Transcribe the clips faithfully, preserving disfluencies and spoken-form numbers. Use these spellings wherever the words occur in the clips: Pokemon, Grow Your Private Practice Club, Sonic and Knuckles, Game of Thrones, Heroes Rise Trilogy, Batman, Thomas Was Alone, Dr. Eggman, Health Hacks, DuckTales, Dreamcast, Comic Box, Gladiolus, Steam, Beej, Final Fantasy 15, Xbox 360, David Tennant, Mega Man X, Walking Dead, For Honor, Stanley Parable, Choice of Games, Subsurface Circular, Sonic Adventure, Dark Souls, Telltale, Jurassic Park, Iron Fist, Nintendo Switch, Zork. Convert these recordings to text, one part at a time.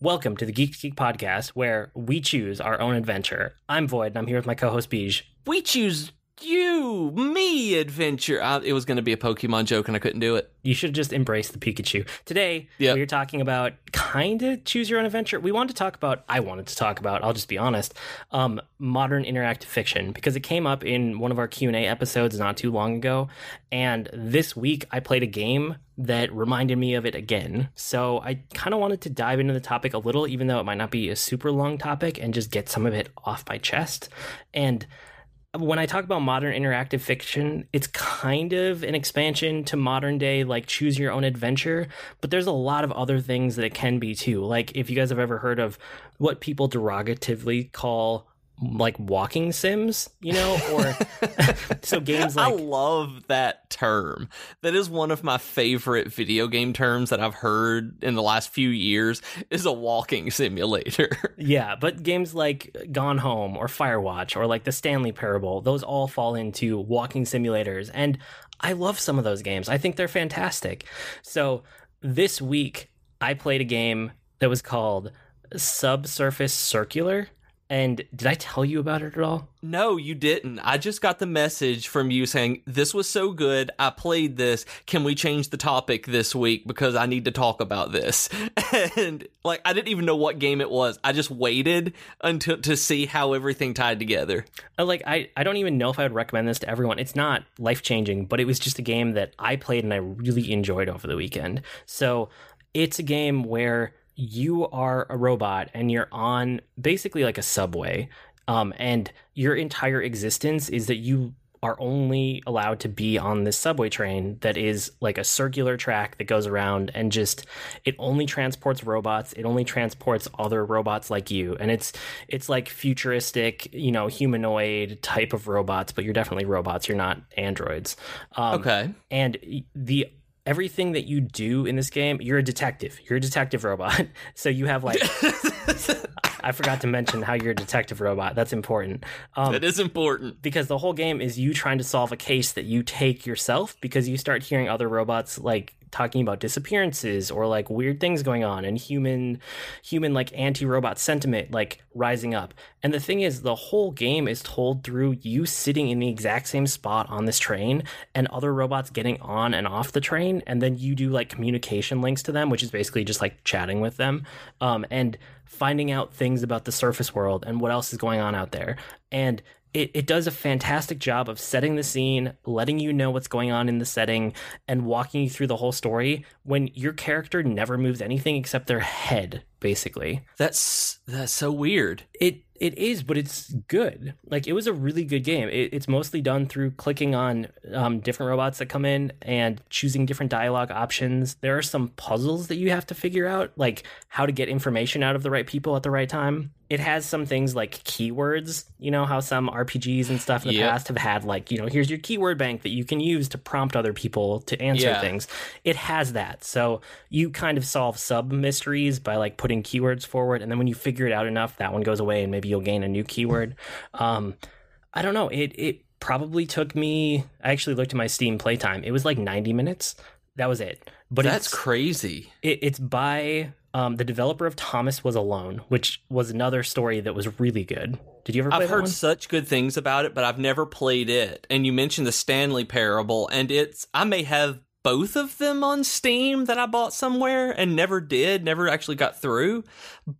Welcome to the Geek to Geek podcast, where we choose our own adventure. I'm Void, and I'm here with my co-host Beej. We choose you, me, adventure. I, it was going to be a Pokemon joke, and I couldn't do it. You should just embrace the Pikachu. Today, yep. We're talking about kind of choose your own adventure. We wanted to talk about, I wanted to talk about, I'll just be honest, um, modern interactive fiction, because it came up in one of our Q and A episodes not too long ago. And this week, I played a game that reminded me of it again. So I kind of wanted to dive into the topic a little, even though it might not be a super long topic, and just get some of it off my chest. And when I talk about modern interactive fiction, it's kind of an expansion to modern day, like, choose your own adventure. But there's a lot of other things that it can be, too. Like, if you guys have ever heard of what people derogatively call, like, walking sims, you know, or so games like... I love that term. That is one of my favorite video game terms that I've heard in the last few years, is a walking simulator. Yeah, but games like Gone Home or Firewatch or like the Stanley Parable, those all fall into walking simulators. And I love some of those games. I think they're fantastic. So this week I played a game that was called Subsurface Circular. And did I tell you about it at all? No, you didn't. I just got the message from you saying, this was so good, I played this, can we change the topic this week because I need to talk about this? And, like, I didn't even know what game it was. I just waited until to see how everything tied together. Like, I, I don't even know if I would recommend this to everyone. It's not life-changing, but it was just a game that I played and I really enjoyed over the weekend. So it's a game where you are a robot and you're on basically like a subway, um, and your entire existence is that you are only allowed to be on this subway train that is like a circular track that goes around, and just it only transports robots. It only transports other robots like you. And it's it's like futuristic, you know, humanoid type of robots, but you're definitely robots. You're not androids. Um, okay. And the everything that you do in this game, you're a detective. You're a detective robot. So you have, like, I forgot to mention how you're a detective robot. That's important. Um, that is important. Because the whole game is you trying to solve a case that you take yourself, because you start hearing other robots, like, talking about disappearances or, like, weird things going on, and human, human like, anti-robot sentiment, like, rising up. And the thing is, the whole game is told through you sitting in the exact same spot on this train and other robots getting on and off the train. And then you do, like, communication links to them, which is basically just, like, chatting with them, um, and finding out things about the surface world and what else is going on out there. And It it does a fantastic job of setting the scene, letting you know what's going on in the setting, and walking you through the whole story when your character never moves anything except their head, basically. That's that's so weird. It it is, but it's good. Like, it was a really good game. It, it's mostly done through clicking on um, different robots that come in and choosing different dialogue options. There are some puzzles that you have to figure out, like how to get information out of the right people at the right time. It has some things like keywords, you know, how some R P Gs and stuff in the yep. past have had, like, you know, here's your keyword bank that you can use to prompt other people to answer yeah. things. It has that. So you kind of solve sub mysteries by, like, putting keywords forward. And then when you figure it out enough, that one goes away and maybe you'll gain a new keyword. Um, I don't know. It, it probably took me, I actually looked at my Steam playtime. It was like ninety minutes. That was it. But that's it's, crazy. It, it's by... Um, the developer of Thomas Was Alone, which was another story that was really good. Did you ever play I've that heard one? Such good things about it, but I've never played it. And you mentioned the Stanley Parable, and it's I may have both of them on Steam that I bought somewhere and never did, never actually got through.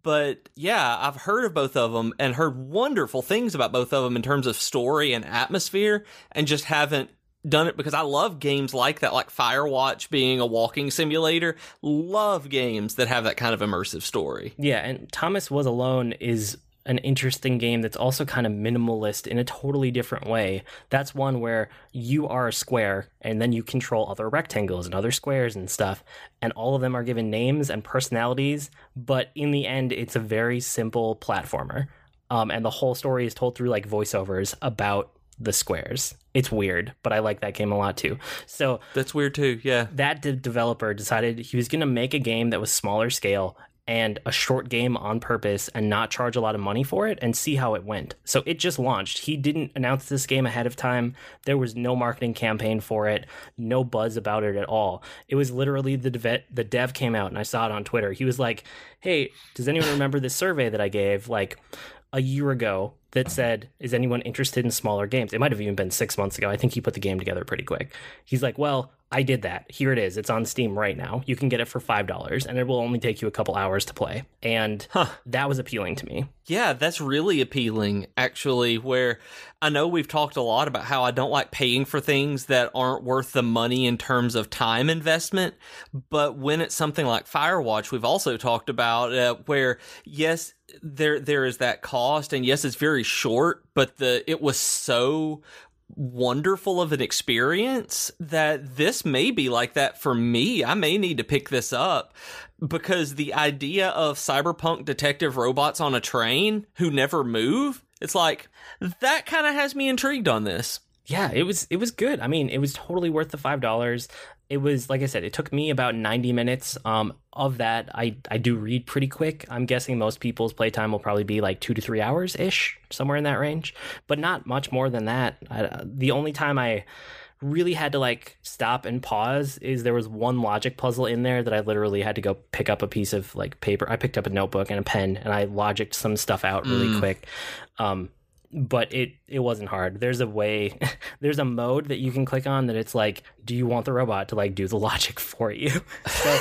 But yeah, I've heard of both of them and heard wonderful things about both of them in terms of story and atmosphere, and just haven't done it because I love games like that, like Firewatch being a walking simulator. Love games that have that kind of immersive story. Yeah, and Thomas Was Alone is an interesting game that's also kind of minimalist in a totally different way. That's one where you are a square and then you control other rectangles and other squares and stuff, and all of them are given names and personalities, but in the end it's a very simple platformer. Um, and the whole story is told through, like, voiceovers about the squares. It's weird, but I like that game a lot too. So that's weird too. Yeah, that de- developer decided he was going to make a game that was smaller scale and a short game on purpose and not charge a lot of money for it and see how it went. So it just launched. He didn't announce this game ahead of time. There was no marketing campaign for it, no buzz about it at all. It was literally the dev, the dev came out, and I saw it on Twitter. He was like, hey, does anyone remember this survey that I gave like a year ago that said, is anyone interested in smaller games? It might have even been six months ago. I think he put the game together pretty quick. He's like, well, I did that. Here it is. It's on Steam right now. You can get it for five dollars, and it will only take you a couple hours to play. And huh. that was appealing to me. Yeah, that's really appealing, actually, where I know we've talked a lot about how I don't like paying for things that aren't worth the money in terms of time investment. But when it's something like Firewatch, we've also talked about uh, where, yes, there there is that cost. And yes, it's very short, but the it was so wonderful of an experience that this may be like that for me. I may need to pick this up, because the idea of cyberpunk detective robots on a train who never move, it's like that kind of has me intrigued on this. Yeah, it was it was good. I mean, it was totally worth the five dollars. It was, like I said, it took me about ninety minutes. Um, of that, I, I do read pretty quick. I'm guessing most people's playtime will probably be like two to three hours-ish, somewhere in that range. But not much more than that. I, the only time I really had to like stop and pause is there was one logic puzzle in there that I literally had to go pick up a piece of like paper. I picked up a notebook and a pen, and I logicked some stuff out really mm. quick. Um, But it, it wasn't hard. There's a way, there's a mode that you can click on that it's like, do you want the robot to like do the logic for you? So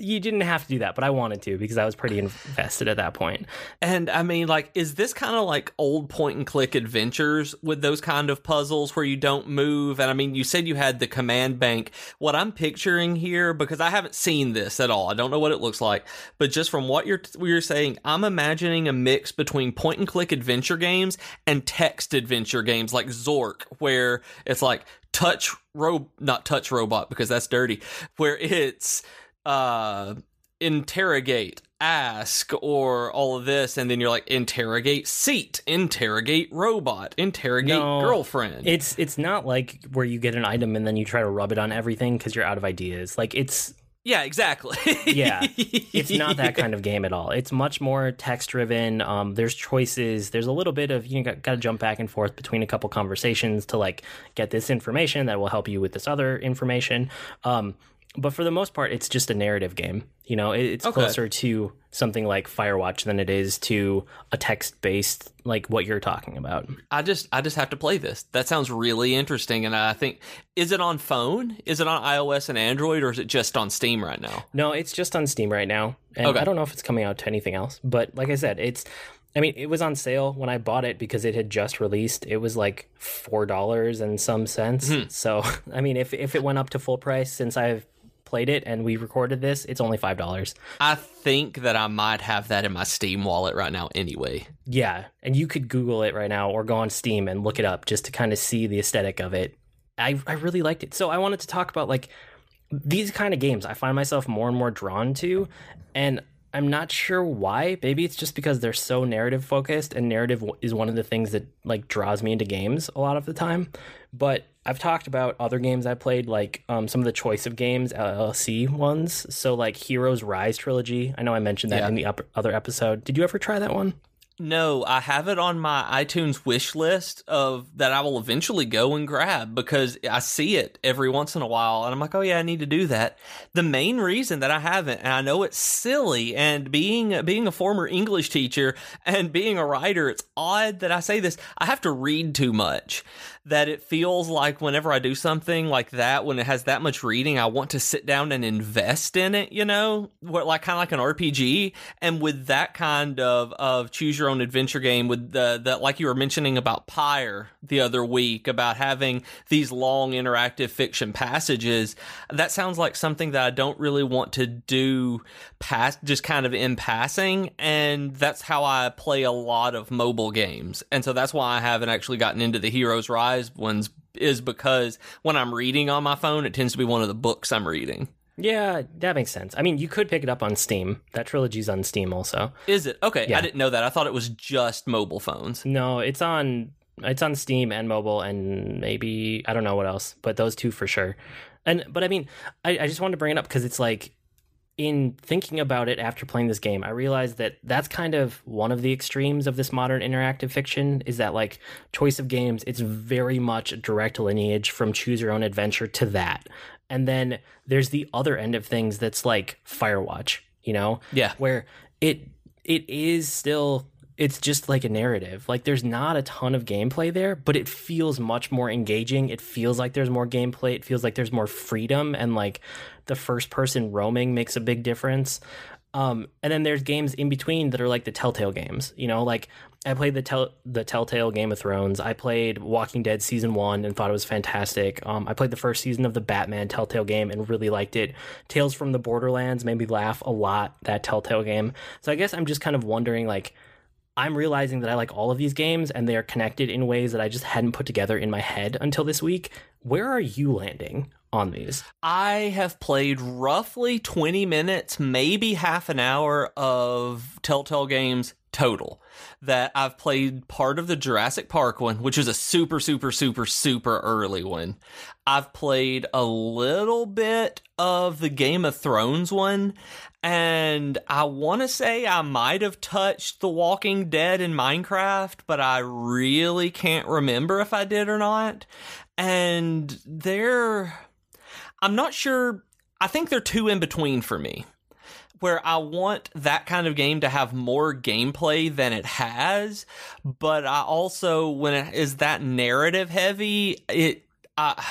you didn't have to do that, but I wanted to because I was pretty invested at that point. And I mean, like, is this kind of like old point and click adventures with those kind of puzzles where you don't move? And I mean, you said you had the command bank. What I'm picturing here, because I haven't seen this at all, I don't know what it looks like, but just from what you're we were saying, I'm imagining a mix between point and click adventure games and text adventure games like Zork, where it's like touch ro- not touch robot because that's dirty, where it's Uh, interrogate, ask, or all of this, and then you're like interrogate seat, interrogate robot, interrogate no, girlfriend. It's it's not like where you get an item and then you try to rub it on everything because you're out of ideas. Like it's yeah, exactly. yeah, it's not that kind of game at all. It's much more text driven. Um, there's choices. There's a little bit of you know, got, got to jump back and forth between a couple conversations to like get this information that will help you with this other information. Um. But for the most part, it's just a narrative game. You know, it's okay. closer to something like Firewatch than it is to a text-based, like what you're talking about. I just I just have to play this. That sounds really interesting. And I think, is it on phone? Is it on iOS and Android, or is it just on Steam right now? No, it's just on Steam right now. And okay. I don't know if it's coming out to anything else. But like I said, it's... I mean, it was on sale when I bought it because it had just released. It was like four dollars and some cents. Mm-hmm. So, I mean, if if it went up to full price since I've played it and we recorded this, it's only five dollars. I think that I might have that in my Steam wallet right now anyway. Yeah, and you could Google it right now or go on Steam and look it up just to kind of see the aesthetic of it. I, I really liked it. So I wanted to talk about, like, these kind of games I find myself more and more drawn to, and I'm not sure why. Maybe it's just because they're so narrative focused, and narrative is one of the things that like draws me into games a lot of the time. But I've talked about other games I played, like um, some of the Choice of Games L L C ones. So like Heroes Rise Trilogy. I know I mentioned that yeah. in the up- other episode. Did you ever try that one? No, I have it on my iTunes wish list of that I will eventually go and grab because I see it every once in a while. And I'm like, oh, yeah, I need to do that. The main reason that I haven't, and I know it's silly, and being being a former English teacher and being a writer, it's odd that I say this. I have to read too much, that it feels like whenever I do something like that, when it has that much reading, I want to sit down and invest in it, you know, like kind of like an R P G. And with that kind of, of choose your own adventure game, with the that like you were mentioning about Pyre the other week, about having these long interactive fiction passages, that sounds like something that I don't really want to do past just kind of in passing. And that's how I play a lot of mobile games, and so that's why I haven't actually gotten into the Heroes Rise ones, is because when I'm reading on my phone, it tends to be one of the books I'm reading. Yeah, that makes sense. I mean, you could pick it up on Steam. That trilogy's on Steam also. Is it? Okay, yeah. I didn't know that. I thought it was just mobile phones. No, it's on it's on Steam and mobile, and maybe, I don't know what else, but those two for sure. And But I mean, I, I just wanted to bring it up because it's like, in thinking about it after playing this game, I realized that that's kind of one of the extremes of this modern interactive fiction, is that, like, Choice of Games, it's very much a direct lineage from Choose Your Own Adventure to that. And then there's the other end of things that's like Firewatch, you know? Yeah. Where it it is still... It's just like a narrative. Like, there's not a ton of gameplay there, but it feels much more engaging. It feels like there's more gameplay. It feels like there's more freedom, and, like, the first person roaming makes a big difference. Um, and then there's games in between that are like the Telltale games. You know, like, I played the tel- the Telltale Game of Thrones. I played Walking Dead Season one and thought it was fantastic. Um, I played the first season of the Batman Telltale game and really liked it. Tales from the Borderlands made me laugh a lot, that Telltale game. So I guess I'm just kind of wondering, like, I'm realizing that I like all of these games, and they are connected in ways that I just hadn't put together in my head until this week. Where are you landing on these? I have played roughly twenty minutes, maybe half an hour of Telltale games total. That I've played part of the Jurassic Park one, which is a super, super, super, super early one. I've played a little bit of the Game of Thrones one. And I want to say I might have touched The Walking Dead in Minecraft, but I really can't remember if I did or not. And they're... I'm not sure. I think they're two in between for me, where I want that kind of game to have more gameplay than it has, but I also, when it is that narrative heavy, it... I,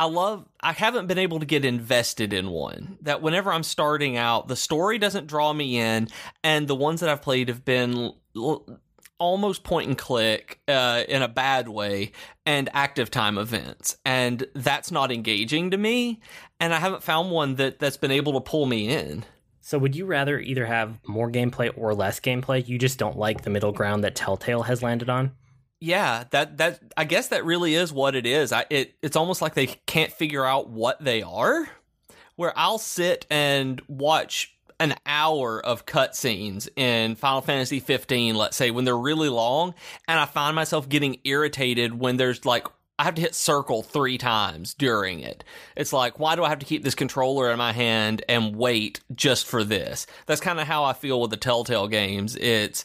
I love, I haven't been able to get invested in one. That whenever I'm starting out, the story doesn't draw me in, and the ones that I've played have been l- almost point and click uh, in a bad way, and active time events. And that's not engaging to me, and I haven't found one that, that's been able to pull me in. So would you rather either have more gameplay or less gameplay? You just don't like the middle ground that Telltale has landed on? Yeah, that that I guess that really is what it is. I it it's almost like they can't figure out what they are. Where I'll sit and watch an hour of cutscenes in Final Fantasy fifteen, let's say, when they're really long, and I find myself getting irritated when there's like I have to hit circle three times during it. It's like, why do I have to keep this controller in my hand and wait just for this? That's kind of how I feel with the Telltale games. It's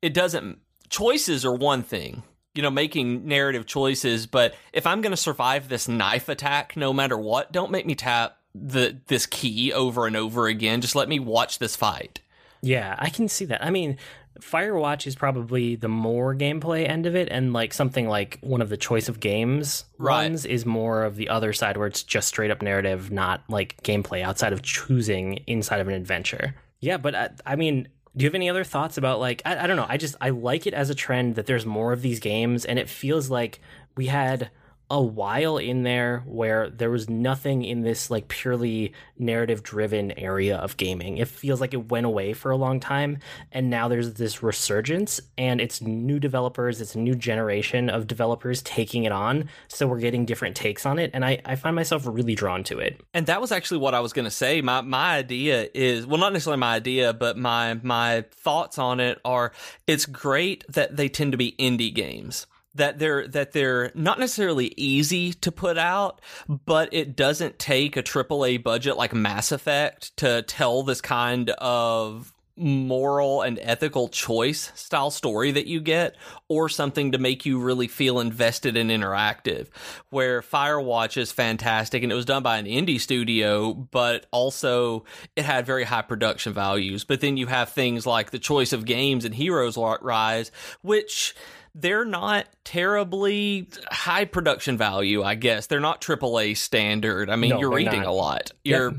it doesn't. Choices are one thing, you know, making narrative choices, but if I'm going to survive this knife attack no matter what, don't make me tap the this key over and over again. Just let me watch this fight. Yeah, I can see that. I mean, Firewatch is probably the more gameplay end of it, and like something like one of the Choice of Games right. runs is more of the other side where it's just straight up narrative, not like gameplay outside of choosing inside of an adventure. Yeah, but I, I mean... Do you have any other thoughts about, like, I, I don't know, I just, I like it as a trend that there's more of these games, and it feels like we had a while in there where there was nothing in this, like, purely narrative-driven area of gaming. It feels like it went away for a long time, and now there's this resurgence, and it's new developers, it's a new generation of developers taking it on, so we're getting different takes on it, and I, I find myself really drawn to it. And that was actually what I was going to say. My my idea is, well, not necessarily my idea, but my my thoughts on it are, it's great that they tend to be indie games. That they're that they're not necessarily easy to put out, but it doesn't take a triple A budget like Mass Effect to tell this kind of moral and ethical choice style story that you get, or something to make you really feel invested and interactive. Where Firewatch is fantastic, and it was done by an indie studio, but also it had very high production values. But then you have things like the Choice of Games and Heroes Rise, which... They're not terribly high production value, I guess. They're not triple A standard. I mean, no, you're reading not. a lot. You're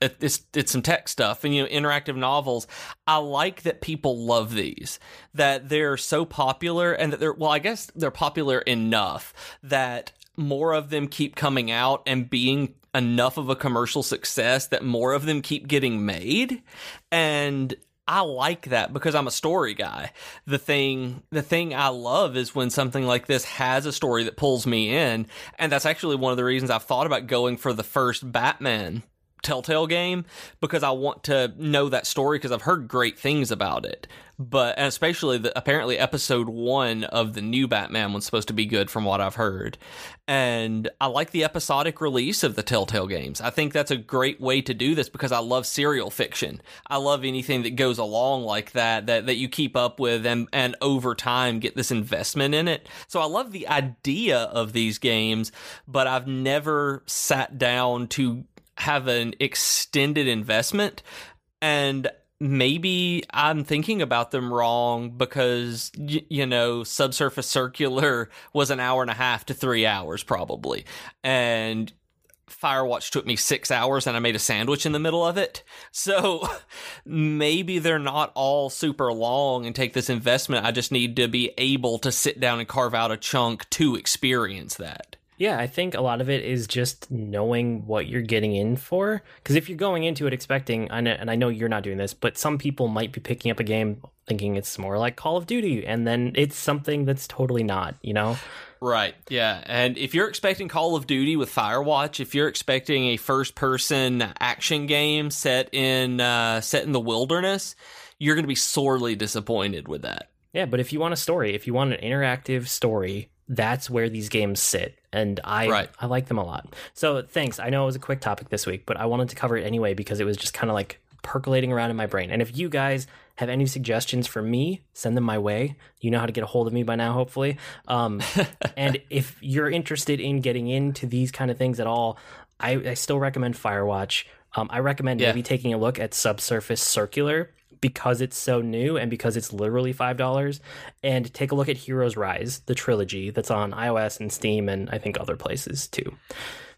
yep. it's it's some tech stuff, and you know, interactive novels. I like that people love these. That they're so popular, and that they're well, I guess they're popular enough that more of them keep coming out and being enough of a commercial success that more of them keep getting made. And I like that because I'm a story guy. The thing the thing I love is when something like this has a story that pulls me in, and that's actually one of the reasons I've thought about going for the first Batman Telltale game because I want to know that story because I've heard great things about it. But and especially the, apparently episode one of the new Batman one's supposed to be good from what I've heard. And I like the episodic release of the Telltale games. I think that's a great way to do this because I love serial fiction. I love anything that goes along like that, that, that you keep up with and, and over time get this investment in it. So I love the idea of these games, but I've never sat down to have an extended investment, and maybe I'm thinking about them wrong because, y- you know, Subsurface Circular was an hour and a half to three hours probably, and Firewatch took me six hours and I made a sandwich in the middle of it. So maybe they're not all super long and take this investment. I just need to be able to sit down and carve out a chunk to experience that. Yeah, I think a lot of it is just knowing what you're getting in for. Because if you're going into it expecting, and I know you're not doing this, but some people might be picking up a game thinking it's more like Call of Duty, and then it's something that's totally not, you know? Right, yeah. And if you're expecting Call of Duty with Firewatch, if you're expecting a first-person action game set in uh, set in the wilderness, you're going to be sorely disappointed with that. Yeah, but if you want a story, if you want an interactive story, that's where these games sit, and I right. I like them a lot. So thanks. I know it was a quick topic this week, but I wanted to cover it anyway because it was just kind of like percolating around in my brain. And if you guys have any suggestions for me, send them my way. You know how to get a hold of me by now, hopefully. Um, and if you're interested in getting into these kind of things at all, I, I still recommend Firewatch. Um, I recommend yeah. maybe taking a look at Subsurface Circular, because it's so new and because it's literally five dollars, and take a look at Heroes Rise, the trilogy that's on iOS and Steam and I think other places too.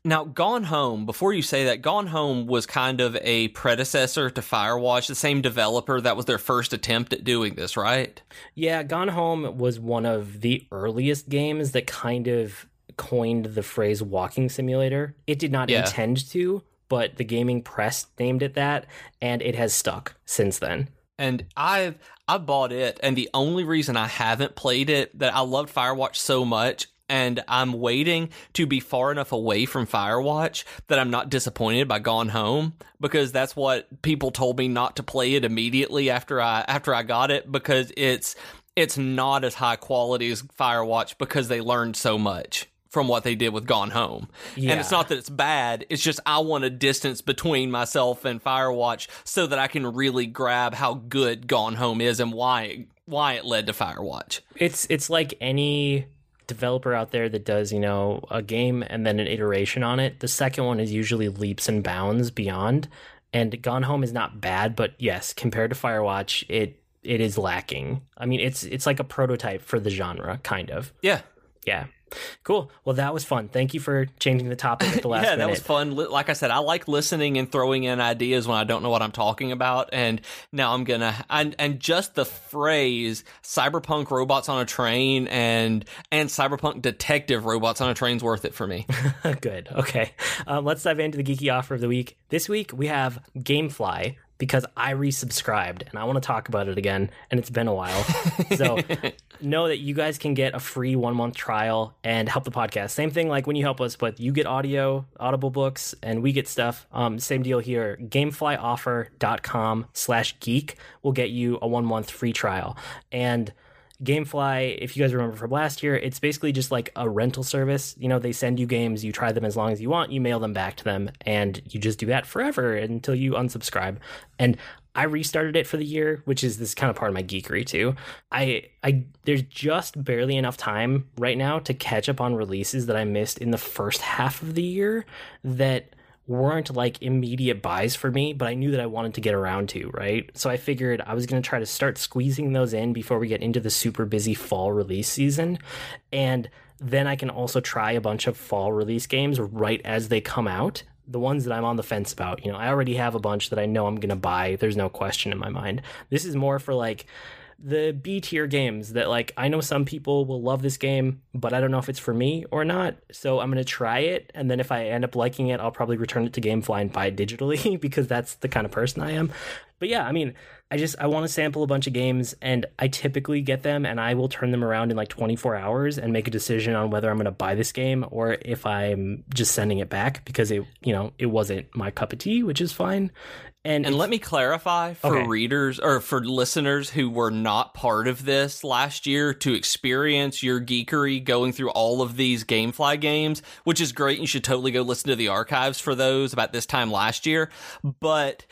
Now, Gone Home, before you say that, Gone Home was kind of a predecessor to Firewatch, the same developer. That was their first attempt at doing this, right? Yeah, Gone Home was one of the earliest games that kind of coined the phrase walking simulator. It did not yeah. intend to, but the gaming press named it that, and it has stuck since then. And I've I bought it, and the only reason I haven't played it, that I loved Firewatch so much, and I'm waiting to be far enough away from Firewatch that I'm not disappointed by Gone Home, because that's what people told me, not to play it immediately after I after I got it, because it's it's not as high quality as Firewatch because they learned so much from what they did with Gone Home. Yeah. And it's not that it's bad, it's just I want a distance between myself and Firewatch so that I can really grab how good Gone Home is and why it, why it led to Firewatch. It's it's like any developer out there that does, you know, a game and then an iteration on it. The second one is usually leaps and bounds beyond, and Gone Home is not bad, but yes, compared to Firewatch, it it is lacking. I mean, it's it's like a prototype for the genre, kind of. Yeah. Yeah. Cool. Well, that was fun. Thank you for changing the topic at the last yeah, minute. Yeah, that was fun. Like I said, I like listening and throwing in ideas when I don't know what I'm talking about. And now I'm going to... And and just the phrase cyberpunk robots on a train and and cyberpunk detective robots on a train's worth it for me. Good. Okay. Um, let's dive into the geeky offer of the week. This week, we have Gamefly, because I resubscribed and I want to talk about it again, and it's been a while. So know that you guys can get a free one month trial and help the podcast. Same thing like when you help us, but you get audio, Audible books, and we get stuff. Um, same deal here. Gameflyoffer.com slash geek will get you a one month free trial. And Gamefly, if you guys remember from last year, it's basically just like a rental service. You know, they send you games, you try them as long as you want, you mail them back to them, and you just do that forever until you unsubscribe. And I restarted it for the year, which is this kind of part of my geekery too. I, I, there's just barely enough time right now to catch up on releases that I missed in the first half of the year that weren't like immediate buys for me, but I knew that I wanted to get around to, right? So I figured I was going to try to start squeezing those in before we get into the super busy fall release season. And then I can also try a bunch of fall release games right as they come out, the ones that I'm on the fence about. You know, I already have a bunch that I know I'm going to buy. There's no question in my mind. This is more for like the B tier games that, like, I know some people will love this game, but I don't know if it's for me or not. So I'm going to try it. And then if I end up liking it, I'll probably return it to Gamefly and buy it digitally because that's the kind of person I am. But yeah, I mean, I just, I want to sample a bunch of games, and I typically get them and I will turn them around in like twenty-four hours and make a decision on whether I'm going to buy this game or if I'm just sending it back because it, you know, it wasn't my cup of tea, which is fine. And, and let me clarify for okay. readers or for listeners who were not part of this last year to experience your geekery going through all of these GameFly games, which is great. You should totally go listen to the archives for those about this time last year. But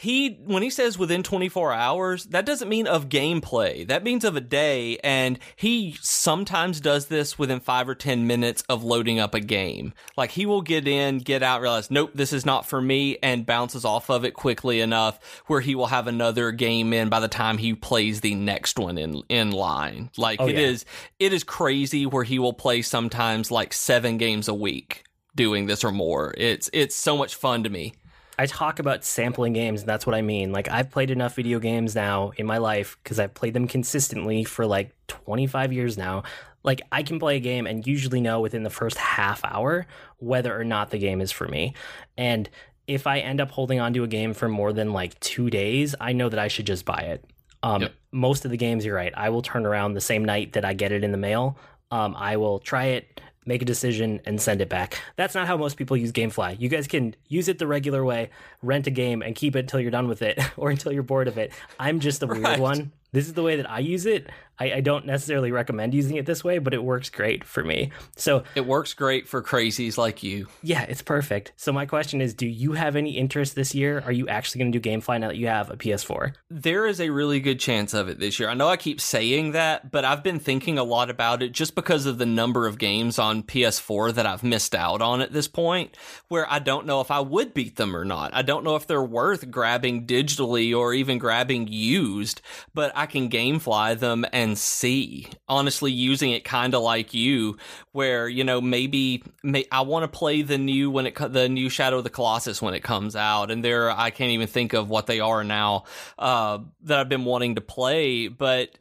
he, when he says within twenty-four hours, that doesn't mean of gameplay. That means of a day, and he sometimes does this within five or ten minutes of loading up a game. Like, he will get in, get out, realize, nope, this is not for me, and bounces off of it quickly enough where he will have another game in by the time he plays the next one in, in line. Like, oh, it yeah. is, it is crazy where he will play sometimes, like, seven games a week doing this or more. It's, it's so much fun to me. I talk about sampling games, and that's what I mean. Like, I've played enough video games now in my life because I've played them consistently for like twenty-five years now. Like, I can play a game and usually know within the first half hour whether or not the game is for me. And if I end up holding onto a game for more than like two days, I know that I should just buy it. Um, yep. Most of the games, you're right, I will turn around the same night that I get it in the mail. Um, I will try it, make a decision, and send it back. That's not how most people use GameFly. You guys can use it the regular way, rent a game, and keep it until you're done with it or until you're bored of it. I'm just a weird right. one. This is the way that I use it. I, I don't necessarily recommend using it this way, but it works great for me. So it works great for crazies like you. Yeah, it's perfect. So my question is, do you have any interest this year? Are you actually going to do GameFly now that you have a P S four? There is a really good chance of it this year. I know I keep saying that, but I've been thinking a lot about it just because of the number of games on P S four that I've missed out on at this point, where I don't know if I would beat them or not. I don't know if they're worth grabbing digitally or even grabbing used, but I can GameFly them and see. Honestly, using it kind of like you, where, you know, maybe may, I want to play the new when it the new Shadow of the Colossus when it comes out, and there I can't even think of what they are now uh, that I've been wanting to play. But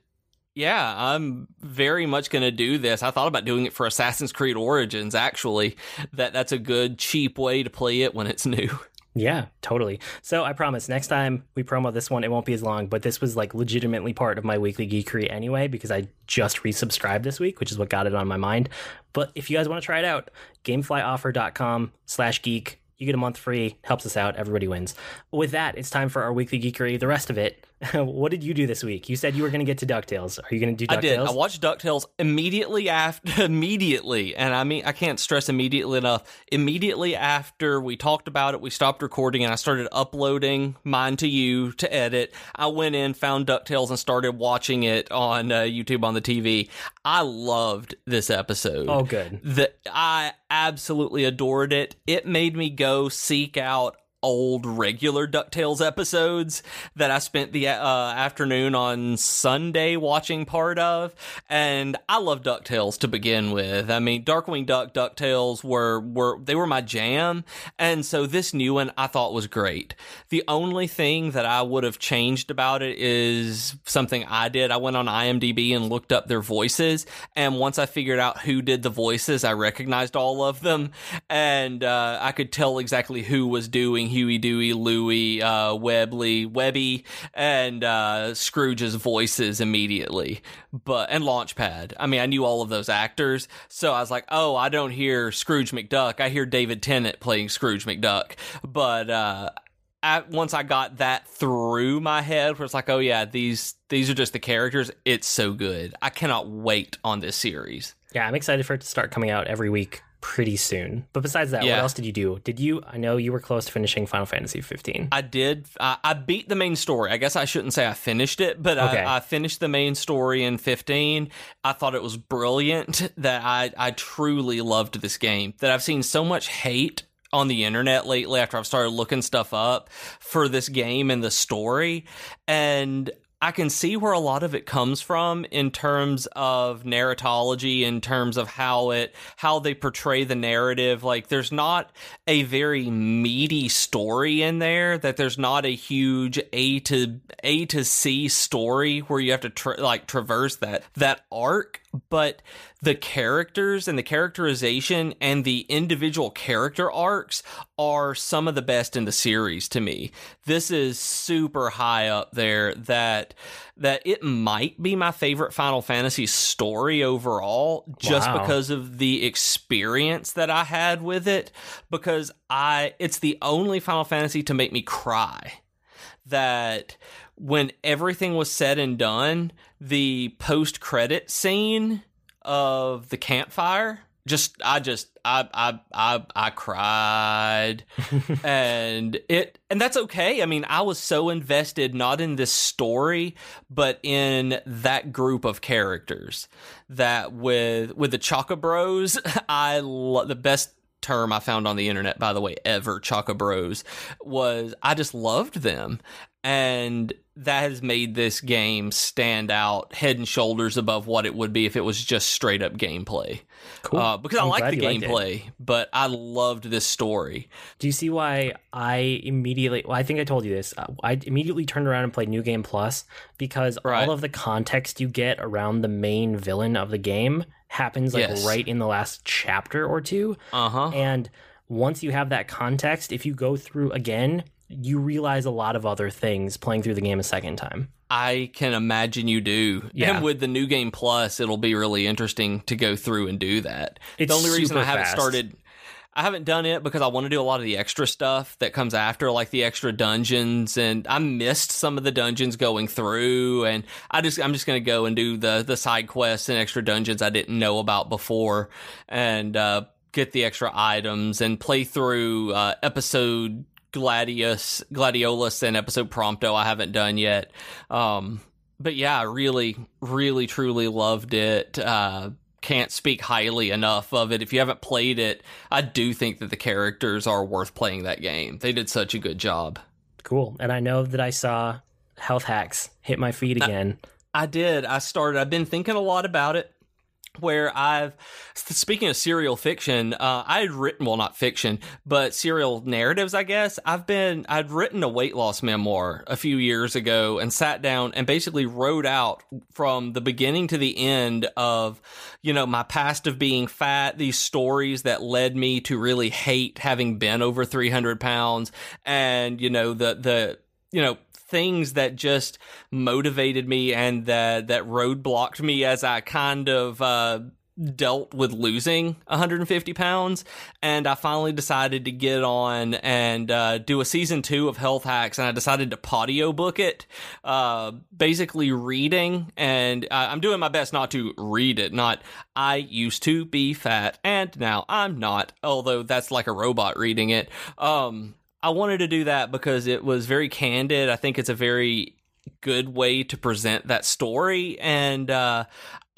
yeah, I'm very much going to do this. I thought about doing it for Assassin's Creed Origins. Actually, that that's a good cheap way to play it when it's new. Yeah, totally. So I promise next time we promo this one, it won't be as long, but this was like legitimately part of my weekly geekery anyway, because I just resubscribed this week, which is what got it on my mind. But if you guys want to try it out, gameflyoffer.com slash geek. You get a month free, helps us out. Everybody wins. With that, it's time for our weekly geekery. The rest of it, what did you do this week? You said you were going to get to DuckTales. Are you going to do DuckTales? I did. I watched DuckTales immediately after, immediately. And I mean, I can't stress immediately enough. Immediately after we talked about it, we stopped recording and I started uploading mine to you to edit. I went in, found DuckTales and started watching it on uh, YouTube on the T V. I loved this episode. Oh, good. The, I absolutely adored it. It made me go seek out old regular DuckTales episodes that I spent the uh, afternoon on Sunday watching part of, and I love DuckTales to begin with. I mean, Darkwing Duck, DuckTales were, were they were my jam, and so this new one I thought was great. The only thing that I would have changed about it is something I did. I went on IMDb and looked up their voices, and once I figured out who did the voices, I recognized all of them, and uh, I could tell exactly who was doing Huey, Dewey, Louie, uh, Webley, Webby, and uh, Scrooge's voices immediately, but and Launchpad. I mean, I knew all of those actors, so I was like, oh, I don't hear Scrooge McDuck. I hear David Tennant playing Scrooge McDuck, but uh, I, once I got that through my head, where it's like, oh yeah, these these are just the characters. It's so good. I cannot wait on this series. Yeah, I'm excited for it to start coming out every week pretty soon. But besides that, yeah. What else did you do? Did you, I know you were close to finishing Final Fantasy fifteen. I did. I, I beat the main story. I guess I shouldn't say I finished it, but okay. I, I finished the main story in fifteen. I thought it was brilliant. That I, I truly loved this game. That I've seen so much hate on the internet lately after I've started looking stuff up for this game and the story. And I can see where a lot of it comes from in terms of narratology, in terms of how it, how they portray the narrative. Like, there's not a very meaty story in there, that there's not a huge A to A to C story where you have to tra- like traverse that, that arc. but the characters and the characterization and the individual character arcs are some of the best in the series to me. This is super high up there that that it might be my favorite Final Fantasy story overall, just wow. because of the experience that I had with it, because I it's the only Final Fantasy to make me cry. That when everything was said and done, the post-credit scene of the campfire, just I just I I I, I cried, and it and that's okay. I mean, I was so invested not in this story, but in that group of characters. That with with the Chaka Bros, I lo- the best. term I found on the internet, by the way, ever, Chaka Bros, was I just loved them. And that has made this game stand out head and shoulders above what it would be if it was just straight up gameplay. Cool. Uh, because I'm I like the gameplay, but I loved this story. Do you see why I immediately, well, I think I told you this, I immediately turned around and played New Game Plus, because right. all of the context you get around the main villain of the game happens like yes. right in the last chapter or two. Uh-huh. And once you have that context, if you go through again, you realize a lot of other things playing through the game a second time. I can imagine you do. Yeah. And with the New Game Plus, it'll be really interesting to go through and do that. It's the only reason I haven't fast. started... I haven't done it because I want to do a lot of the extra stuff that comes after, like the extra dungeons, and I missed some of the dungeons going through, and I just I'm just gonna go and do the the side quests and extra dungeons I didn't know about before, and uh, get the extra items and play through uh, episode Gladius Gladiolus and episode Prompto I haven't done yet, um, but yeah, I really really truly loved it. Uh, can't speak highly enough of it. If you haven't played it, I do think that the characters are worth playing that game. They did such a good job. Cool. And I know that I saw Health Hacks hit my feed again. I, I did. I started, I've been thinking a lot about it, where I've, speaking of serial fiction, uh, I had written, well, not fiction, but serial narratives, I guess. I've been, I'd written a weight loss memoir a few years ago and sat down and basically wrote out from the beginning to the end of, you know, my past of being fat, these stories that led me to really hate having been over three hundred pounds, and, you know, the, the, you know, things that just motivated me and that that roadblocked me as I kind of uh, dealt with losing one hundred fifty pounds. And I finally decided to get on and uh, do a season two of Health Hacks, and I decided to patio book it, uh, basically reading. And uh, I'm doing my best not to read it, not I used to be fat and now I'm not, although that's like a robot reading it. Um I wanted to do that because it was very candid. I think it's a very good way to present that story. And uh,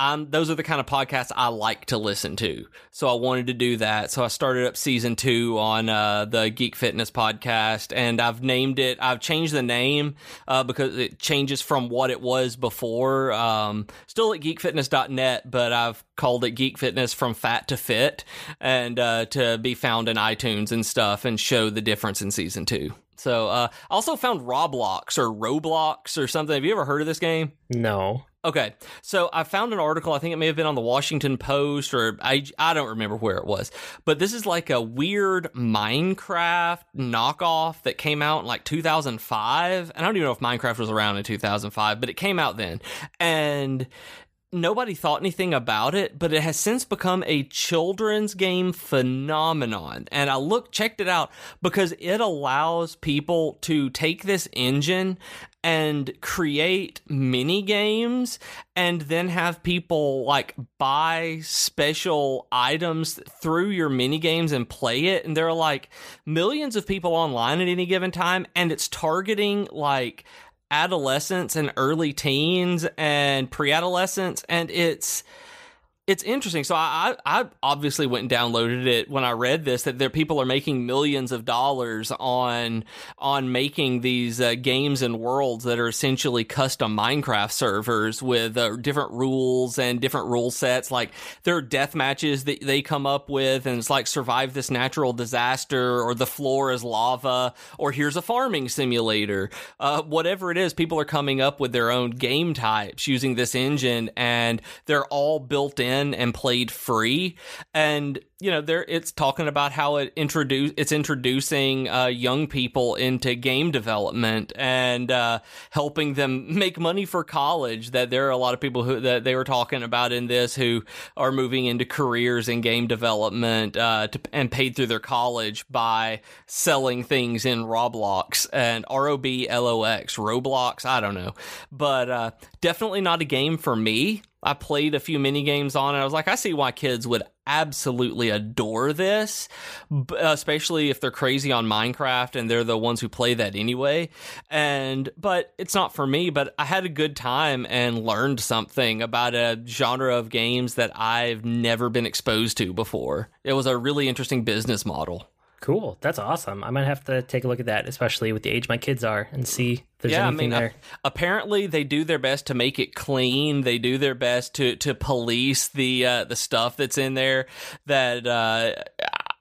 I'm, those are the kind of podcasts I like to listen to. So I wanted to do that. So I started up season two on uh, the Geek Fitness podcast, and I've named it. I've changed the name uh, because it changes from what it was before. Um, still at geek fitness dot net, but I've called it Geek Fitness From Fat to Fit, and uh, to be found in iTunes and stuff, and show the difference in season two. So uh, I also found Roblox or Roblox or something. Have you ever heard of this game? No. Okay, so I found an article, I think it may have been on the Washington Post, or I, I don't remember where it was, but this is like a weird Minecraft knockoff that came out in like two thousand five, and I don't even know if Minecraft was around in two thousand five, but it came out then, and nobody thought anything about it, but it has since become a children's game phenomenon. And I looked, checked it out, because it allows people to take this engine and create mini games, and then have people like buy special items through your mini games and play it. And there are like millions of people online at any given time, and it's targeting like adolescents and early teens and pre-adolescents, and it's It's interesting. So I, I obviously went and downloaded it when I read this, that there people are making millions of dollars on on making these uh, games and worlds that are essentially custom Minecraft servers with uh, different rules and different rule sets. Like there are death matches that they come up with, and it's like survive this natural disaster, or the floor is lava, or here's a farming simulator. Uh, whatever it is, people are coming up with their own game types using this engine, and they're all built in and played free. And you know, there it's talking about how it introduce it's introducing uh, young people into game development and uh, helping them make money for college. That there are a lot of people who that they were talking about in this who are moving into careers in game development uh, to, and paid through their college by selling things in Roblox and R O B L O X Roblox. I don't know, but uh, definitely not a game for me. I played a few mini games on it. I was like, I see why kids would absolutely adore this, especially if they're crazy on Minecraft and they're the ones who play that anyway. And but it's not for me, but I had a good time and learned something about a genre of games that I've never been exposed to before. It was a really interesting business model. Cool. That's awesome. I might have to take a look at that, especially with the age my kids are, and see if there's yeah, anything I mean, there. Uh, apparently, they do their best to make it clean. They do their best to, to police the uh, the stuff that's in there. That uh,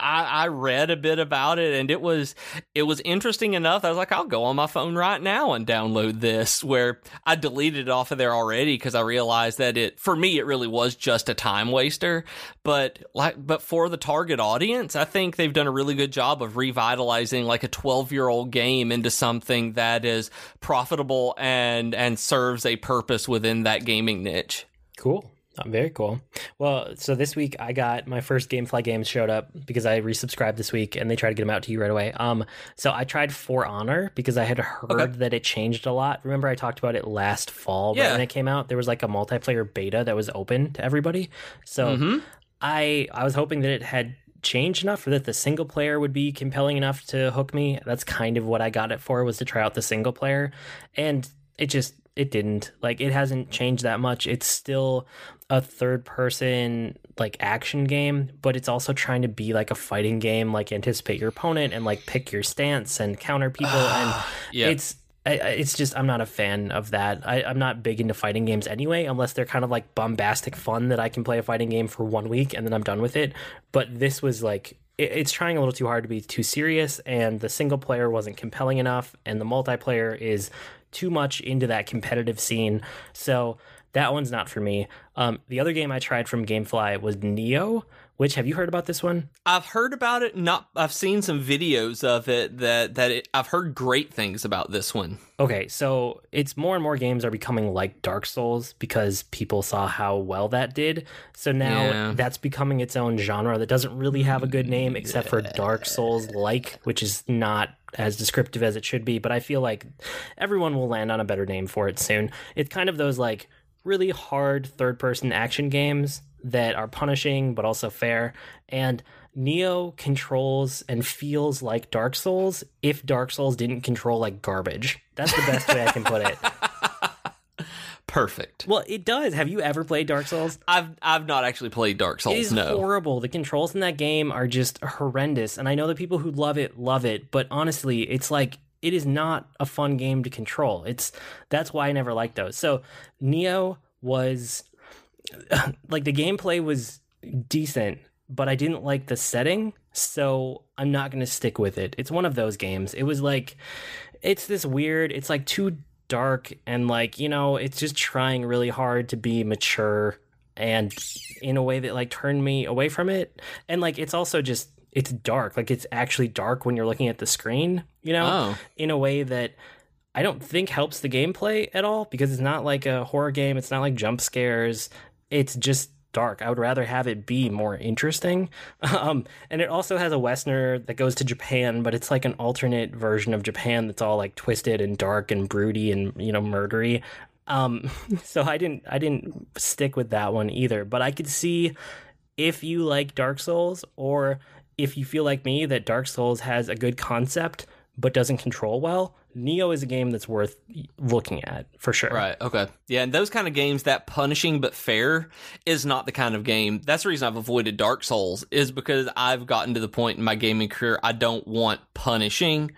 I, I read a bit about it, and it was it was interesting enough. I was like, I'll go on my phone right now and download this, where I deleted it off of there already because I realized that it, for me, it really was just a time waster. But like, but for the target audience, I think they've done a really good job of revitalizing like a twelve-year-old game into something that is profitable and and serves a purpose within that gaming niche. Cool. Very cool. Well, so this week I got my first Gamefly games showed up because I resubscribed this week and they tried to get them out to you right away. Um, so I tried For Honor because I had heard okay. that it changed a lot. Remember I talked about it last fall, but yeah. when it came out, there was like a multiplayer beta that was open to everybody. So mm-hmm. I I was hoping that it had changed enough or that the single player would be compelling enough to hook me. That's kind of what I got it for, was to try out the single player. And it just, it didn't. Like, it hasn't changed that much. It's still a third person like action game, but it's also trying to be like a fighting game, like anticipate your opponent and like pick your stance and counter people. and yeah. it's it's just, I'm not a fan of that. I, I'm not big into fighting games anyway, unless they're kind of like bombastic fun that I can play a fighting game for one week and then I'm done with it. But this was like, it's trying a little too hard to be too serious, and the single player wasn't compelling enough, and the multiplayer is too much into that competitive scene. So that one's not for me. Um, the other game I tried from Gamefly was Nioh, which, have you heard about this one? I've heard about it. Not, I've seen some videos of it that, that it, I've heard great things about this one. Okay, so it's more and more games are becoming like Dark Souls because people saw how well that did. So now yeah. that's becoming its own genre that doesn't really have a good name except for Dark Souls-like, which is not as descriptive as it should be. But I feel like everyone will land on a better name for it soon. It's kind of those like really hard third-person action games that are punishing but also fair, and Nioh controls and feels like Dark Souls if Dark Souls didn't control like garbage. That's the best way I can put it. Perfect. Well, it does. Have you ever played Dark Souls? I've I've not actually played Dark Souls, no. It is no. horrible. The controls in that game are just horrendous, and I know the people who love it love it, but honestly, it's like, it is not a fun game to control. It's that's why I never liked those. So Nioh was like, the gameplay was decent, but I didn't like the setting, so I'm not going to stick with it. It's one of those games. It was like, it's this weird, it's like too dark, and like, you know, it's just trying really hard to be mature and in a way that like turned me away from it. And like, it's also just, it's dark. Like, it's actually dark when you're looking at the screen, you know, oh. in a way that I don't think helps the gameplay at all, because it's not like a horror game. It's not like jump scares. It's just dark. I would rather have it be more interesting. Um, and it also has a Westerner that goes to Japan, but it's like an alternate version of Japan that's all like twisted and dark and broody and, you know, murdery. Um, so I didn't, I didn't stick with that one either. But I could see, if you like Dark Souls, or if you feel like me, that Dark Souls has a good concept, but doesn't control well, Nioh is a game that's worth looking at for sure. Right. Okay. Yeah. And those kind of games, that punishing but fair is not the kind of game. That's the reason I've avoided Dark Souls, is because I've gotten to the point in my gaming career I don't want punishing.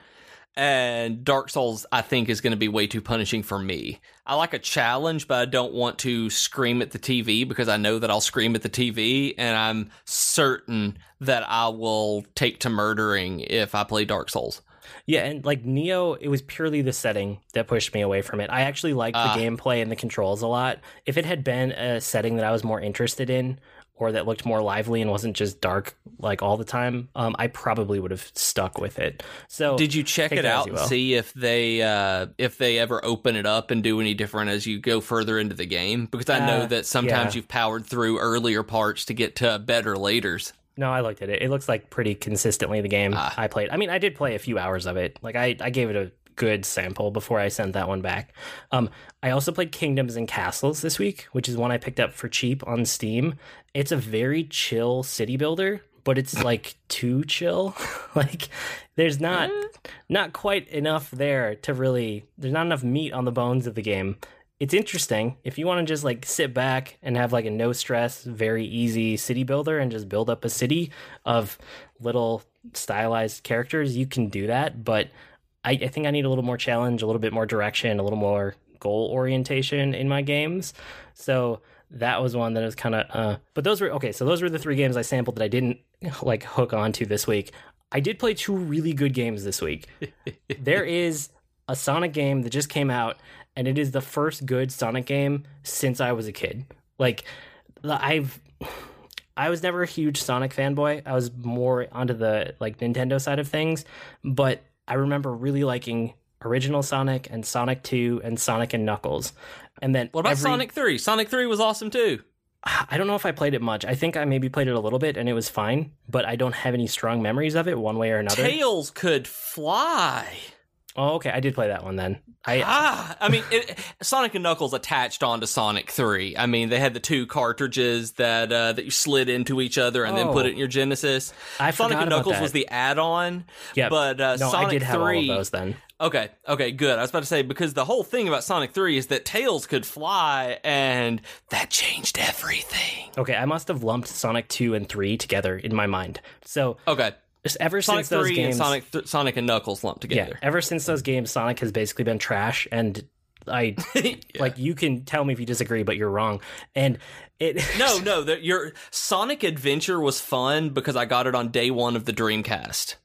And Dark Souls, I think, is going to be way too punishing for me. I like a challenge, but I don't want to scream at the T V because I know that I'll scream at the T V, and I'm certain that I will take to murdering if I play Dark Souls. Yeah, and like Nioh, it was purely the setting that pushed me away from it. I actually liked uh, the gameplay and the controls a lot. If it had been a setting that I was more interested in, or that looked more lively and wasn't just dark like all the time, um, I probably would have stuck with it. So, did you check it out and see if they uh, if they ever open it up and do any different as you go further into the game? Because I uh, know that sometimes yeah. you've powered through earlier parts to get to better laters. No, I looked at it. It looks like pretty consistently the game ah. I played. I mean, I did play a few hours of it. Like I, I gave it a good sample before I sent that one back. Um, I also played Kingdoms and Castles this week, which is one I picked up for cheap on Steam. It's a very chill city builder, but it's like too chill. Like there's not not quite enough there to really. There's not enough meat on the bones of the game. It's interesting if you want to just like sit back and have like a no stress, very easy city builder and just build up a city of little stylized characters. You can do that, but I, I think I need a little more challenge, a little bit more direction, a little more goal orientation in my games. So that was one that was kind of, uh, but those were, okay, so those were the three games I sampled that I didn't like hook onto this week. I did play two really good games this week. There is a Sonic game that just came out, and it is the first good Sonic game since I was a kid. Like I've... I was never a huge Sonic fanboy. I was more onto the like Nintendo side of things, but I remember really liking original Sonic and Sonic two and Sonic and Knuckles. And then what about every... Sonic three? Sonic three was awesome too. I don't know if I played it much. I think I maybe played it a little bit and it was fine, but I don't have any strong memories of it one way or another. Tails could fly. Oh, okay. I did play that one then. I, ah, I mean, it, Sonic and Knuckles attached onto Sonic three. I mean, they had the two cartridges that uh, that you slid into each other and oh, then put it in your Genesis. I Sonic and Knuckles that. was the add-on. Yeah, but uh, no, Sonic I did have three. All of those then. Okay, okay, good. I was about to say, because the whole thing about Sonic three is that Tails could fly, and that changed everything. Okay, I must have lumped Sonic two and three together in my mind. So okay. Just ever Sonic since those three games, and Sonic, th- Sonic and Knuckles lumped together. Yeah, ever since those games, Sonic has basically been trash, and I yeah. like you can tell me if you disagree, but you're wrong. And it no, no, the, your Sonic Adventure was fun because I got it on day one of the Dreamcast.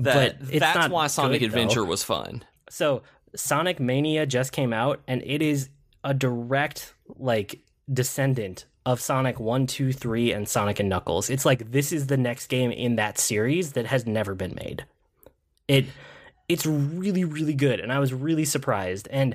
That but that's why Sonic good, Adventure though. was fun. So Sonic Mania just came out, and it is a direct like descendant of Sonic one, two, three, and Sonic and Knuckles. It's like, this is the next game in that series that has never been made. It, it's really, really good, and I was really surprised. And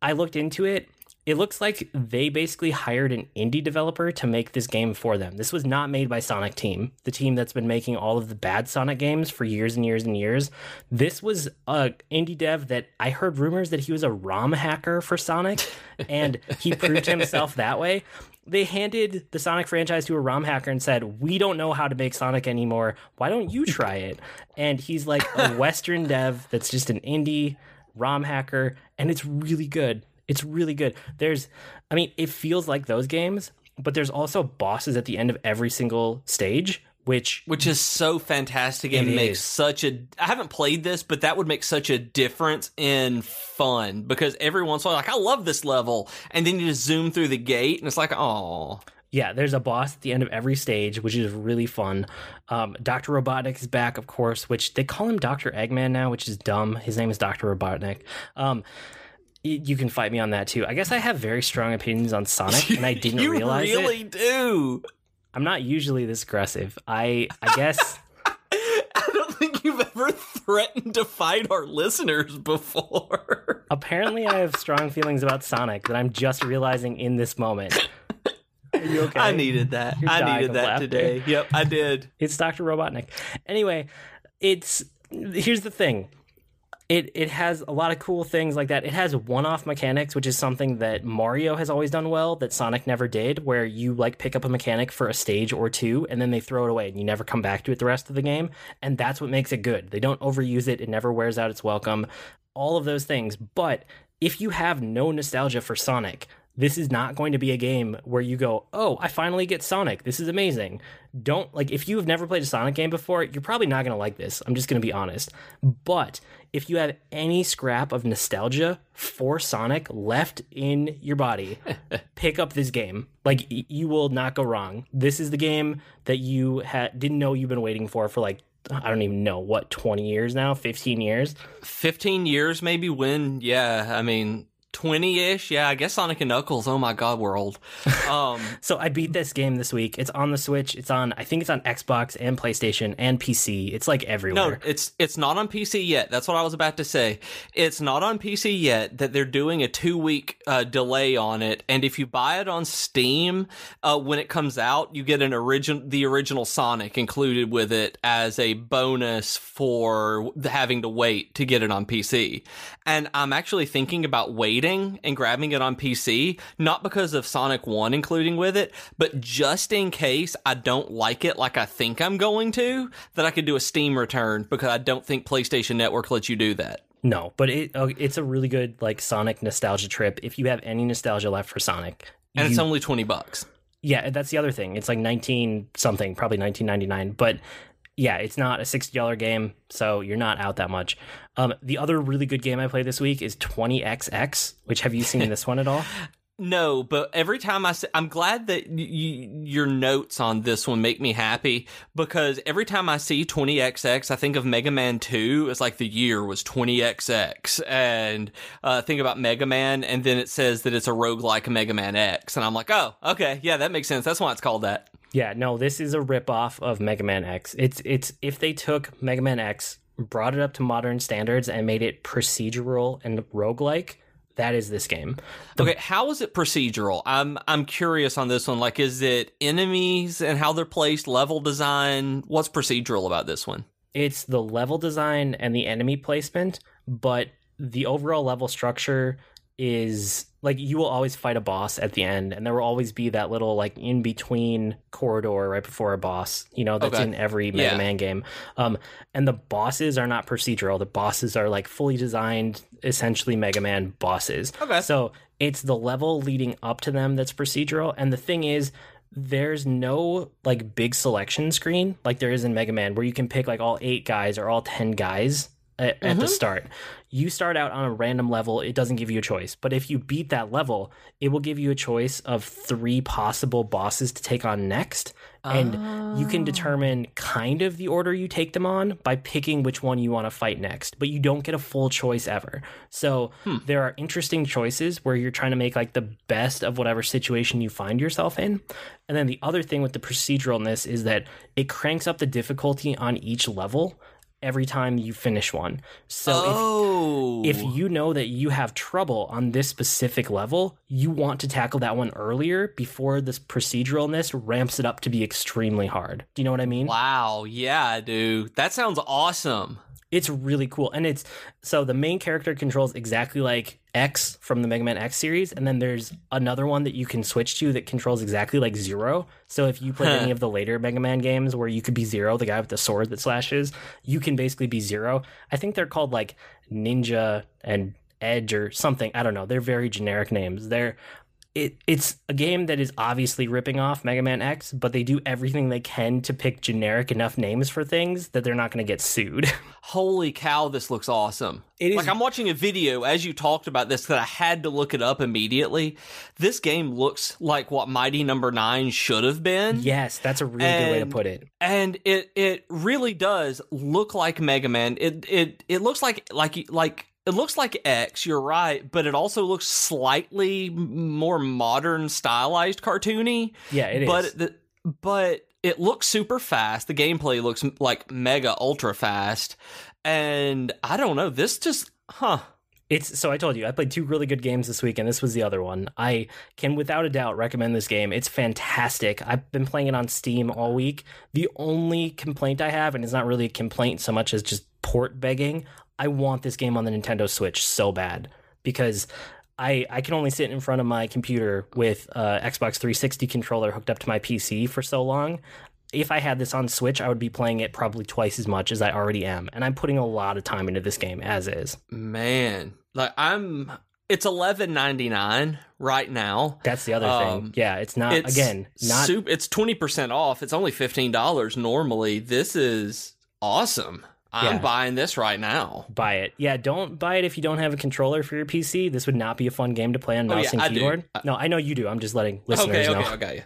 I looked into it. It looks like they basically hired an indie developer to make this game for them. This was not made by Sonic Team, the team that's been making all of the bad Sonic games for years and years and years. This was an indie dev that I heard rumors that he was a ROM hacker for Sonic, and he proved himself that way. They handed the Sonic franchise to a ROM hacker and said, we don't know how to make Sonic anymore. Why don't you try it? And he's like a Western dev that's just an indie ROM hacker, and it's really good. It's really good. There's, I mean, it feels like those games, but there's also bosses at the end of every single stage, which... Which is so fantastic. It, it makes such a... I haven't played this, but that would make such a difference in fun, because every once in a while, like, I love this level, and then you just zoom through the gate, and it's like, oh. Yeah, there's a boss at the end of every stage, which is really fun. Um, Doctor Robotnik is back, of course, which they call him Doctor Eggman now, which is dumb. His name is Doctor Robotnik. Um... You can fight me on that too. I guess I have very strong opinions on Sonic, and I didn't you realize You really it. do. I'm not usually this aggressive. I I guess I don't think you've ever threatened to fight our listeners before. Apparently, I have strong feelings about Sonic that I'm just realizing in this moment. Are you okay? I needed that. You're I needed that laughter. today. Yep, I did. It's Doctor Robotnik. Anyway, it's here's the thing. It it has a lot of cool things like that. It has one-off mechanics, which is something that Mario has always done well that Sonic never did, where you like pick up a mechanic for a stage or two and then they throw it away and you never come back to it the rest of the game. And that's what makes it good. They don't overuse it. It never wears out its welcome. All of those things. But if you have no nostalgia for Sonic, this is not going to be a game where you go, oh, I finally get Sonic. This is amazing. Don't like if you have never played a Sonic game before, you're probably not going to like this. I'm just going to be honest. But if you have any scrap of nostalgia for Sonic left in your body, pick up this game. Like, you will not go wrong. This is the game that you ha- didn't know you've been waiting for for like, I don't even know, what, twenty years now? fifteen years? fifteen years maybe when, yeah, I mean... twenty-ish, yeah, I guess Sonic and Knuckles, oh my god, we're old. Um, so I beat this game this week. It's on the Switch, it's on, I think it's on Xbox and PlayStation and P C. It's like everywhere. No, it's it's not on P C yet. That's what I was about to say. It's not on P C yet, that they're doing a two-week uh, delay on it, and if you buy it on Steam, uh, when it comes out, you get an origin, the original Sonic included with it as a bonus for having to wait to get it on P C. And I'm actually thinking about waiting and grabbing it on P C, not because of Sonic one including with it, but just in case I don't like it like I think I'm going to, that I could do a Steam return, because I don't think PlayStation Network lets you do that. No, but it it's a really good like Sonic nostalgia trip if you have any nostalgia left for Sonic. You... And it's only twenty bucks. Yeah, that's the other thing. It's like nineteen something, probably nineteen ninety-nine, but yeah, it's not a sixty dollars game, so you're not out that much. Um, the other really good game I played this week is twenty X X, which, have you seen this one at all? No, but every time I say, I'm glad that y- your notes on this one make me happy, because every time I see twenty X X, I think of Mega Man two. It's like the year was twenty X X, and uh, think about Mega Man, and then it says that it's a roguelike Mega Man X, and I'm like, oh, okay, yeah, that makes sense. That's why it's called that. Yeah, no, this is a ripoff of Mega Man X. It's it's if they took Mega Man X, brought it up to modern standards, and made it procedural and roguelike, that is this game. The- okay, how is it procedural? I'm I'm curious on this one. Like, is it enemies and how they're placed, level design? What's procedural about this one? It's the level design and the enemy placement, but the overall level structure is... Like, you will always fight a boss at the end, and there will always be that little, like, in-between corridor right before a boss, you know, that's okay. In every Mega yeah. Man game. Um, and the bosses are not procedural. The bosses are, like, fully designed, essentially Mega Man bosses. Okay. So it's the level leading up to them that's procedural. And the thing is, there's no, like, big selection screen like there is in Mega Man, where you can pick, like, all eight guys or all ten guys at, mm-hmm. at the start. You start out on a random level. It doesn't give you a choice. But if you beat that level, it will give you a choice of three possible bosses to take on next. And oh. you can determine kind of the order you take them on by picking which one you want to fight next. But you don't get a full choice ever. So hmm. there are interesting choices where you're trying to make like the best of whatever situation you find yourself in. And then the other thing with the proceduralness is that it cranks up the difficulty on each level every time you finish one. So oh. if, if you know that you have trouble on this specific level, you want to tackle that one earlier before this proceduralness ramps it up to be extremely hard. Do you know what I mean? Wow. Yeah, I do. That sounds awesome. It's really cool. And it's so the main character controls exactly like X from the Mega Man X series. And then there's another one that you can switch to that controls exactly like Zero. So if you play huh. any of the later Mega Man games where you could be Zero, the guy with the sword that slashes, you can basically be Zero. I think they're called like Ninja and Edge or something. I don't know. They're very generic names. They're It, it's a game that is obviously ripping off Mega Man X, but they do everything they can to pick generic enough names for things that they're not going to get sued. Holy cow, this looks awesome. It is. Like, I'm watching a video as you talked about this that I had to look it up immediately. This game looks like what Mighty Number nine should have been. Yes, that's a really and, good way to put it. And it it really does look like Mega Man. It it it looks like like like... It looks like X, you're right, but it also looks slightly more modern, stylized, cartoony. Yeah, it but is. The, but it looks super fast. The gameplay looks like mega ultra fast. And I don't know, this just, huh. It's so I told you, I played two really good games this week, and this was the other one. I can, without a doubt, recommend this game. It's fantastic. I've been playing it on Steam all week. The only complaint I have, and it's not really a complaint so much as just port begging, I want this game on the Nintendo Switch so bad, because I, I can only sit in front of my computer with uh Xbox three sixty controller hooked up to my P C for so long. If I had this on Switch, I would be playing it probably twice as much as I already am. And I'm putting a lot of time into this game as is. Man, like I'm, it's eleven ninety-nine right now. That's the other um, thing. Yeah, it's not, it's again, not. Super, it's twenty percent off. It's only fifteen dollars normally. This is awesome. I'm yeah. buying this right now. Buy it. Yeah, don't buy it if you don't have a controller for your P C. This would not be a fun game to play on mouse oh, yeah, and keyboard. I no, I know you do. I'm just letting listeners okay, know. Okay, okay, okay.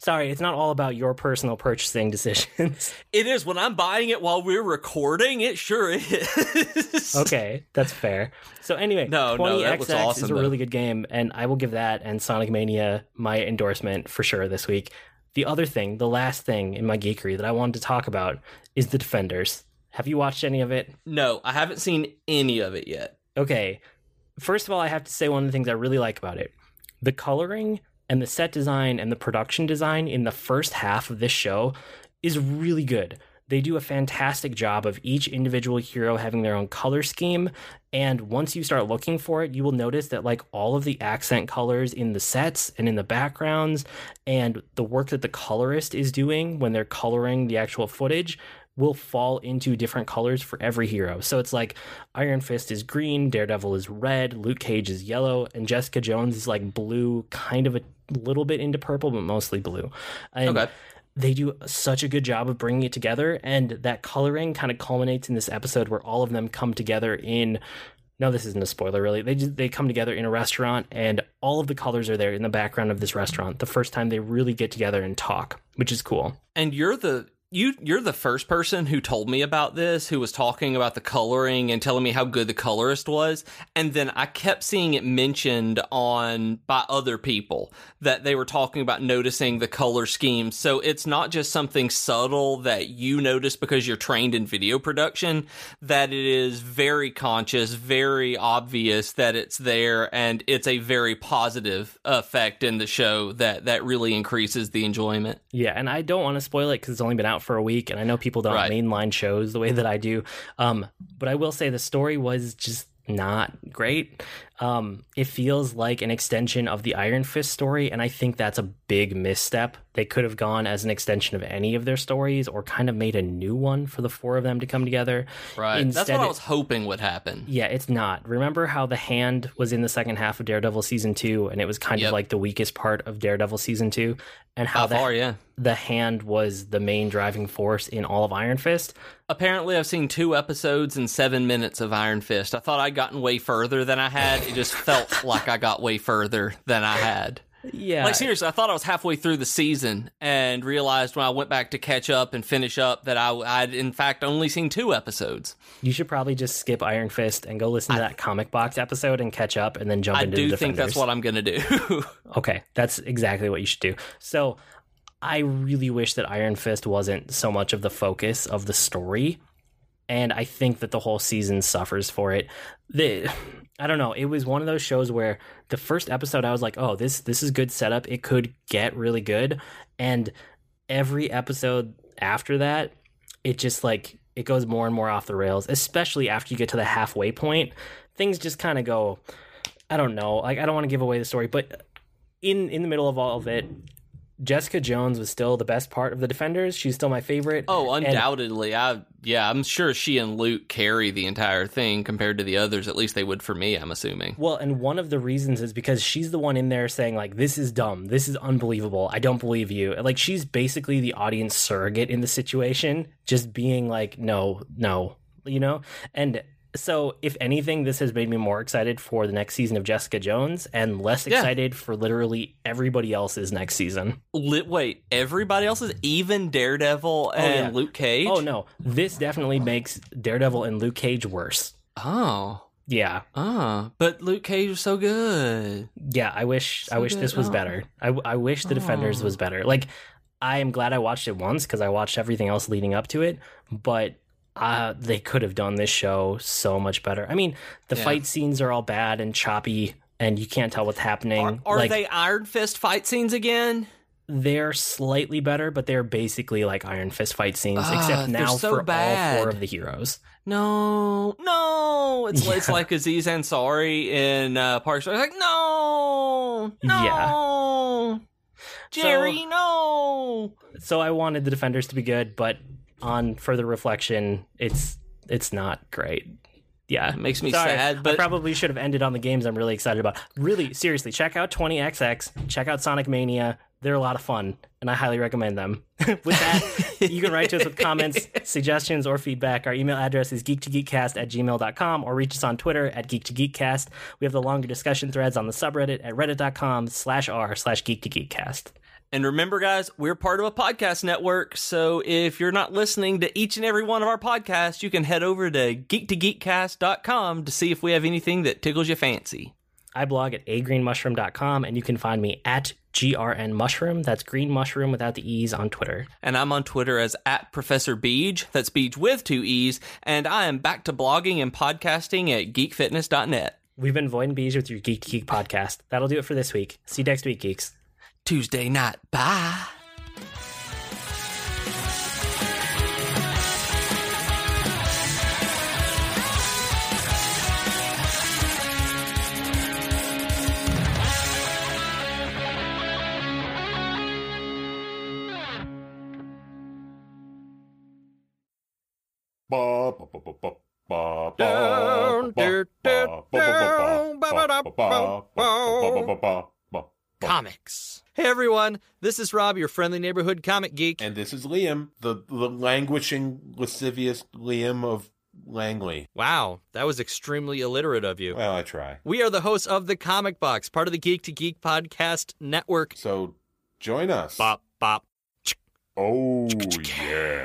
Sorry, it's not all about your personal purchasing decisions. It is. When I'm buying it while we're recording, it sure is. Okay, that's fair. So anyway, no, twenty X X no, that was awesome, is a though. really good game, and I will give that and Sonic Mania my endorsement for sure this week. The other thing, the last thing in my geekery that I wanted to talk about is the Defenders. Have you watched any of it? No, I haven't seen any of it yet. Okay. First of all, I have to say one of the things I really like about it. The coloring and the set design and the production design in the first half of this show is really good. They do a fantastic job of each individual hero having their own color scheme. And once you start looking for it, you will notice that like all of the accent colors in the sets and in the backgrounds and the work that the colorist is doing when they're coloring the actual footage will fall into different colors for every hero. So it's like Iron Fist is green, Daredevil is red, Luke Cage is yellow, and Jessica Jones is like blue, kind of a little bit into purple, but mostly blue. And okay. They do such a good job of bringing it together, and that coloring kind of culminates in this episode where all of them come together in... No, this isn't a spoiler, really. They just, they come together in a restaurant, and all of the colors are there in the background of this restaurant. The first time they really get together and talk, which is cool. And you're the... You, you're the first person who told me about this, who was talking about the coloring and telling me how good the colorist was. And then I kept seeing it mentioned on by other people that they were talking about noticing the color scheme. So it's not just something subtle that you notice because you're trained in video production, that it is very conscious, very obvious that it's there. And it's a very positive effect in the show that, that really increases the enjoyment. Yeah, and I don't want to spoil it because it's only been out for a week, and I know people don't right. mainline shows the way that I do, um but I will say the story was just not great. Um it feels like an extension of the Iron Fist story, and I think that's a big misstep. They could have gone as an extension of any of their stories or kind of made a new one for the four of them to come together. Right. Instead, that's what I was hoping would happen. Yeah, it's not. Remember how The Hand was in the second half of Daredevil season two, and it was kind yep. of like the weakest part of Daredevil season two, and how, how that, far, yeah. The Hand was the main driving force in all of Iron Fist. Apparently, I've seen two episodes and seven minutes of Iron Fist. I thought I'd gotten way further than I had. It just felt like I got way further than I had. Yeah. Like, seriously, I thought I was halfway through the season and realized when I went back to catch up and finish up that I, I'd, in fact, only seen two episodes. You should probably just skip Iron Fist and go listen to I, that Comic Box episode and catch up and then jump I into the I do think that's what I'm going to do. Okay, that's exactly what you should do. So I really wish that Iron Fist wasn't so much of the focus of the story, and I think that the whole season suffers for it. The... I don't know. It was one of those shows where the first episode I was like, oh, this this is good setup. It could get really good. And every episode after that, it just like it goes more and more off the rails, especially after you get to the halfway point. Things just kind of go, I don't know. Like, I don't want to give away the story, but in in the middle of all of it, Jessica Jones was still the best part of the Defenders. She's still my favorite. Oh, undoubtedly. And I yeah, I'm sure she and Luke carry the entire thing compared to the others. At least they would for me, I'm assuming. Well, and one of the reasons is because she's the one in there saying, like, this is dumb. This is unbelievable. I don't believe you. Like, she's basically the audience surrogate in the situation, just being like, no, no, you know? And so, if anything, this has made me more excited for the next season of Jessica Jones and less excited yeah. for literally everybody else's next season. Wait, everybody else's? Even Daredevil and oh, yeah. Luke Cage? Oh, no. This definitely makes Daredevil and Luke Cage worse. Oh. Yeah. Oh, but Luke Cage was so good. Yeah, I wish so I wish good. this was oh. better. I, I wish The oh. Defenders was better. Like, I am glad I watched it once because I watched everything else leading up to it, but... Uh, they could have done this show so much better. I mean, the yeah. fight scenes are all bad and choppy, and you can't tell what's happening. Are, are like, they Iron Fist fight scenes again? They're slightly better, but they're basically like Iron Fist fight scenes, uh, except now so for bad. all four of the heroes. No, no, it's, yeah. it's like Aziz Ansari in uh, Parks. It's like no, no, yeah. Jerry, so, no. So I wanted the Defenders to be good, but on further reflection, it's it's not great. Yeah, it makes me Sorry, sad. But I probably should have ended on the games I'm really excited about. Really, seriously, check out twenty X X. Check out Sonic Mania. They're a lot of fun, and I highly recommend them. With that, you can write to us with comments, suggestions, or feedback. Our email address is geek to geek cast at gmail dot com, or reach us on Twitter at geek to geek cast. We have the longer discussion threads on the subreddit at reddit dot com slash r slash geek to geek cast. And remember, guys, we're part of a podcast network, so if you're not listening to each and every one of our podcasts, you can head over to geek to geek cast dot com to see if we have anything that tickles your fancy. I blog at a green mushroom dot com, and you can find me at G R N Mushroom. That's Green Mushroom without the E's on Twitter. And I'm on Twitter as at Professor Beej. That's Beej with two E's. And I am back to blogging and podcasting at geek fitness dot net. We've been Void and Beej with your Geek to Geek podcast. That'll do it for this week. See you next week, geeks. Tuesday night. Bye. Ba ba ba ba ba ba ba ba ba comics. Hey everyone, this is Rob, your friendly neighborhood comic geek, and this is Liam, the the languishing, lascivious Liam of Langley. Wow, that was extremely illiterate of you. Well, I try. We are the hosts of the Comic Box, part of the Geek to Geek podcast network. So join us. Bop bop. Oh yeah.